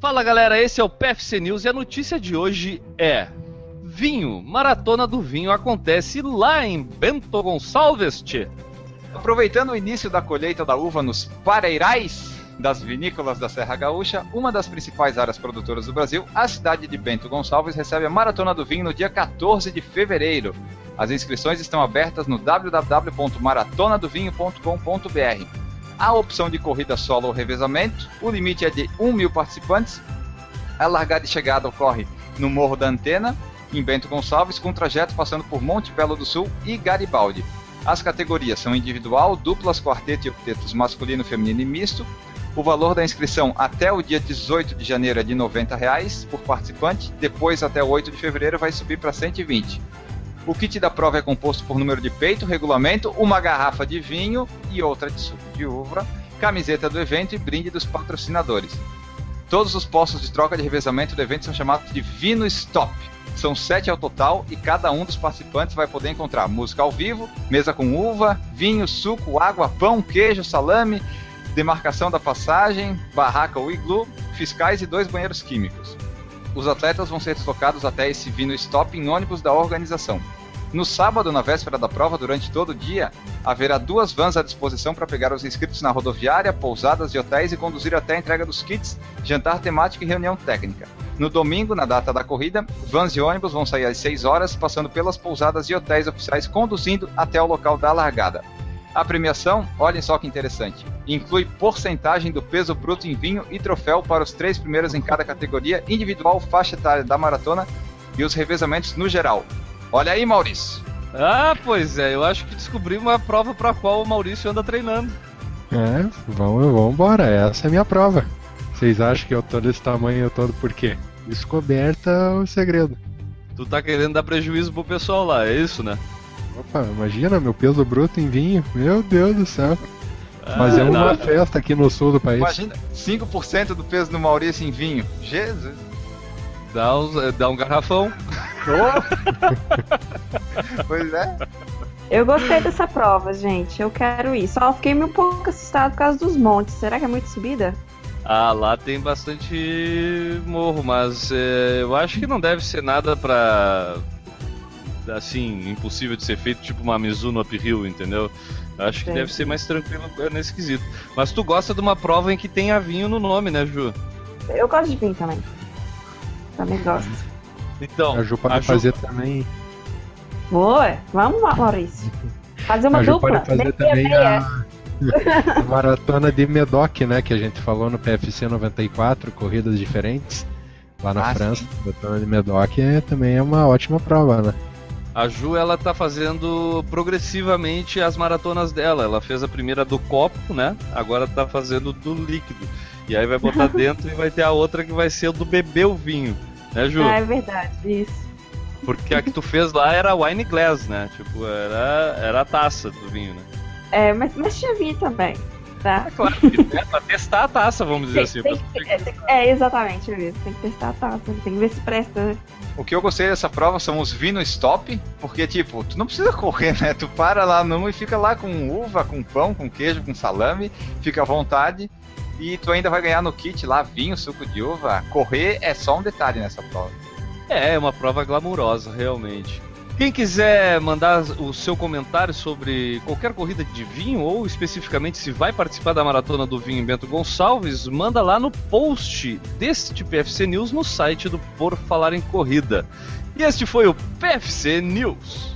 Fala galera, esse é o PFC News e a notícia de hoje é: vinho, Maratona do Vinho acontece lá em Bento Gonçalves, tchê. Aproveitando o início da colheita da uva nos pareirais das vinícolas da Serra Gaúcha, uma das principais áreas produtoras do Brasil, a cidade de Bento Gonçalves recebe a Maratona do Vinho no dia 14 de fevereiro. As inscrições estão abertas no www.maratonadovinho.com.br. A opção de corrida solo ou revezamento, o limite é de 1.000 participantes. A largada e chegada ocorre no Morro da Antena, em Bento Gonçalves, com trajeto passando por Monte Belo do Sul e Garibaldi. As categorias são individual, duplas, quarteto e octetos masculino, feminino e misto. O valor da inscrição até o dia 18 de janeiro é de R$ 90,00 por participante, depois até o 8 de fevereiro vai subir para R$ 120,00. O kit da prova é composto por número de peito, regulamento, uma garrafa de vinho e outra de suco de uva, camiseta do evento e brinde dos patrocinadores. Todos os postos de troca de revezamento do evento são chamados de Vino Stop. São 7 ao total e cada um dos participantes vai poder encontrar música ao vivo, mesa com uva, vinho, suco, água, pão, queijo, salame, demarcação da passagem, barraca ou iglu, fiscais e 2 banheiros químicos. Os atletas vão ser deslocados até esse Vino Stop em ônibus da organização. No sábado, na véspera da prova, durante todo o dia, haverá 2 vans à disposição para pegar os inscritos na rodoviária, pousadas e hotéis e conduzir até a entrega dos kits, jantar temático e reunião técnica. No domingo, na data da corrida, vans e ônibus vão sair às 6 horas, passando pelas pousadas e hotéis oficiais, conduzindo até o local da largada. A premiação, olhem só que interessante, inclui porcentagem do peso bruto em vinho e troféu para os 3 primeiros em cada categoria, individual, faixa etária da maratona e os revezamentos no geral. Olha aí, Maurício. Ah, pois é, eu acho que descobri uma prova para a qual o Maurício anda treinando. É, vamos embora, essa é a minha prova. Vocês acham que eu tô desse tamanho todo por quê? Descoberta é o segredo. Tu tá querendo dar prejuízo pro pessoal lá, é isso, né? Opa, imagina, meu peso bruto em vinho, meu Deus do céu. Mas é uma festa aqui no sul do país. Imagina, 5% do peso do Maurício em vinho, Jesus. Dá um garrafão. Oh. Pois é. Eu gostei dessa prova, gente. Eu quero ir. Só fiquei um pouco assustado por causa dos montes. Será que é muito subida? Ah, lá tem bastante morro, mas eu acho que não deve ser nada pra... assim, impossível de ser feito, tipo uma Mizuno uphill, entendeu? Eu acho que deve ser mais tranquilo nesse quesito. Mas tu gosta de uma prova em que tenha vinho no nome, né, Ju? Eu gosto de vinho também. Também gosto. Então, a Ju pode fazer também. Boa! Vamos lá, Maurício. Fazer uma dupla. Pode fazer também a Maratona de Medoc, né? Que a gente falou no PFC 94, corridas diferentes. Lá na França, sim. A Maratona de Medoc também é uma ótima prova, né? A Ju, ela tá fazendo progressivamente as maratonas dela. Ela fez a primeira do copo, né? Agora tá fazendo do líquido. E aí vai botar dentro e vai ter a outra que vai ser do beber o vinho, né, Ju? Ah, é verdade, isso. Porque a que tu fez lá era wine glass, né? Tipo, era a taça do vinho, né? É, mas tinha vinho também, tá? É claro que é pra testar a taça, vamos dizer assim. Exatamente, isso. Tem que testar a taça, tem que ver se presta, né? O que eu gostei dessa prova são os Vino Stop, porque, tipo, tu não precisa correr, né? Tu para lá e fica lá com uva, com pão, com queijo, com salame, fica à vontade. E tu ainda vai ganhar no kit lá vinho, suco de uva. Correr é só um detalhe nessa prova. É uma prova glamurosa, realmente. Quem quiser mandar o seu comentário sobre qualquer corrida de vinho, ou especificamente se vai participar da Maratona do Vinho em Bento Gonçalves, manda lá no post deste PFC News no site do Por Falar em Corrida. E este foi o PFC News.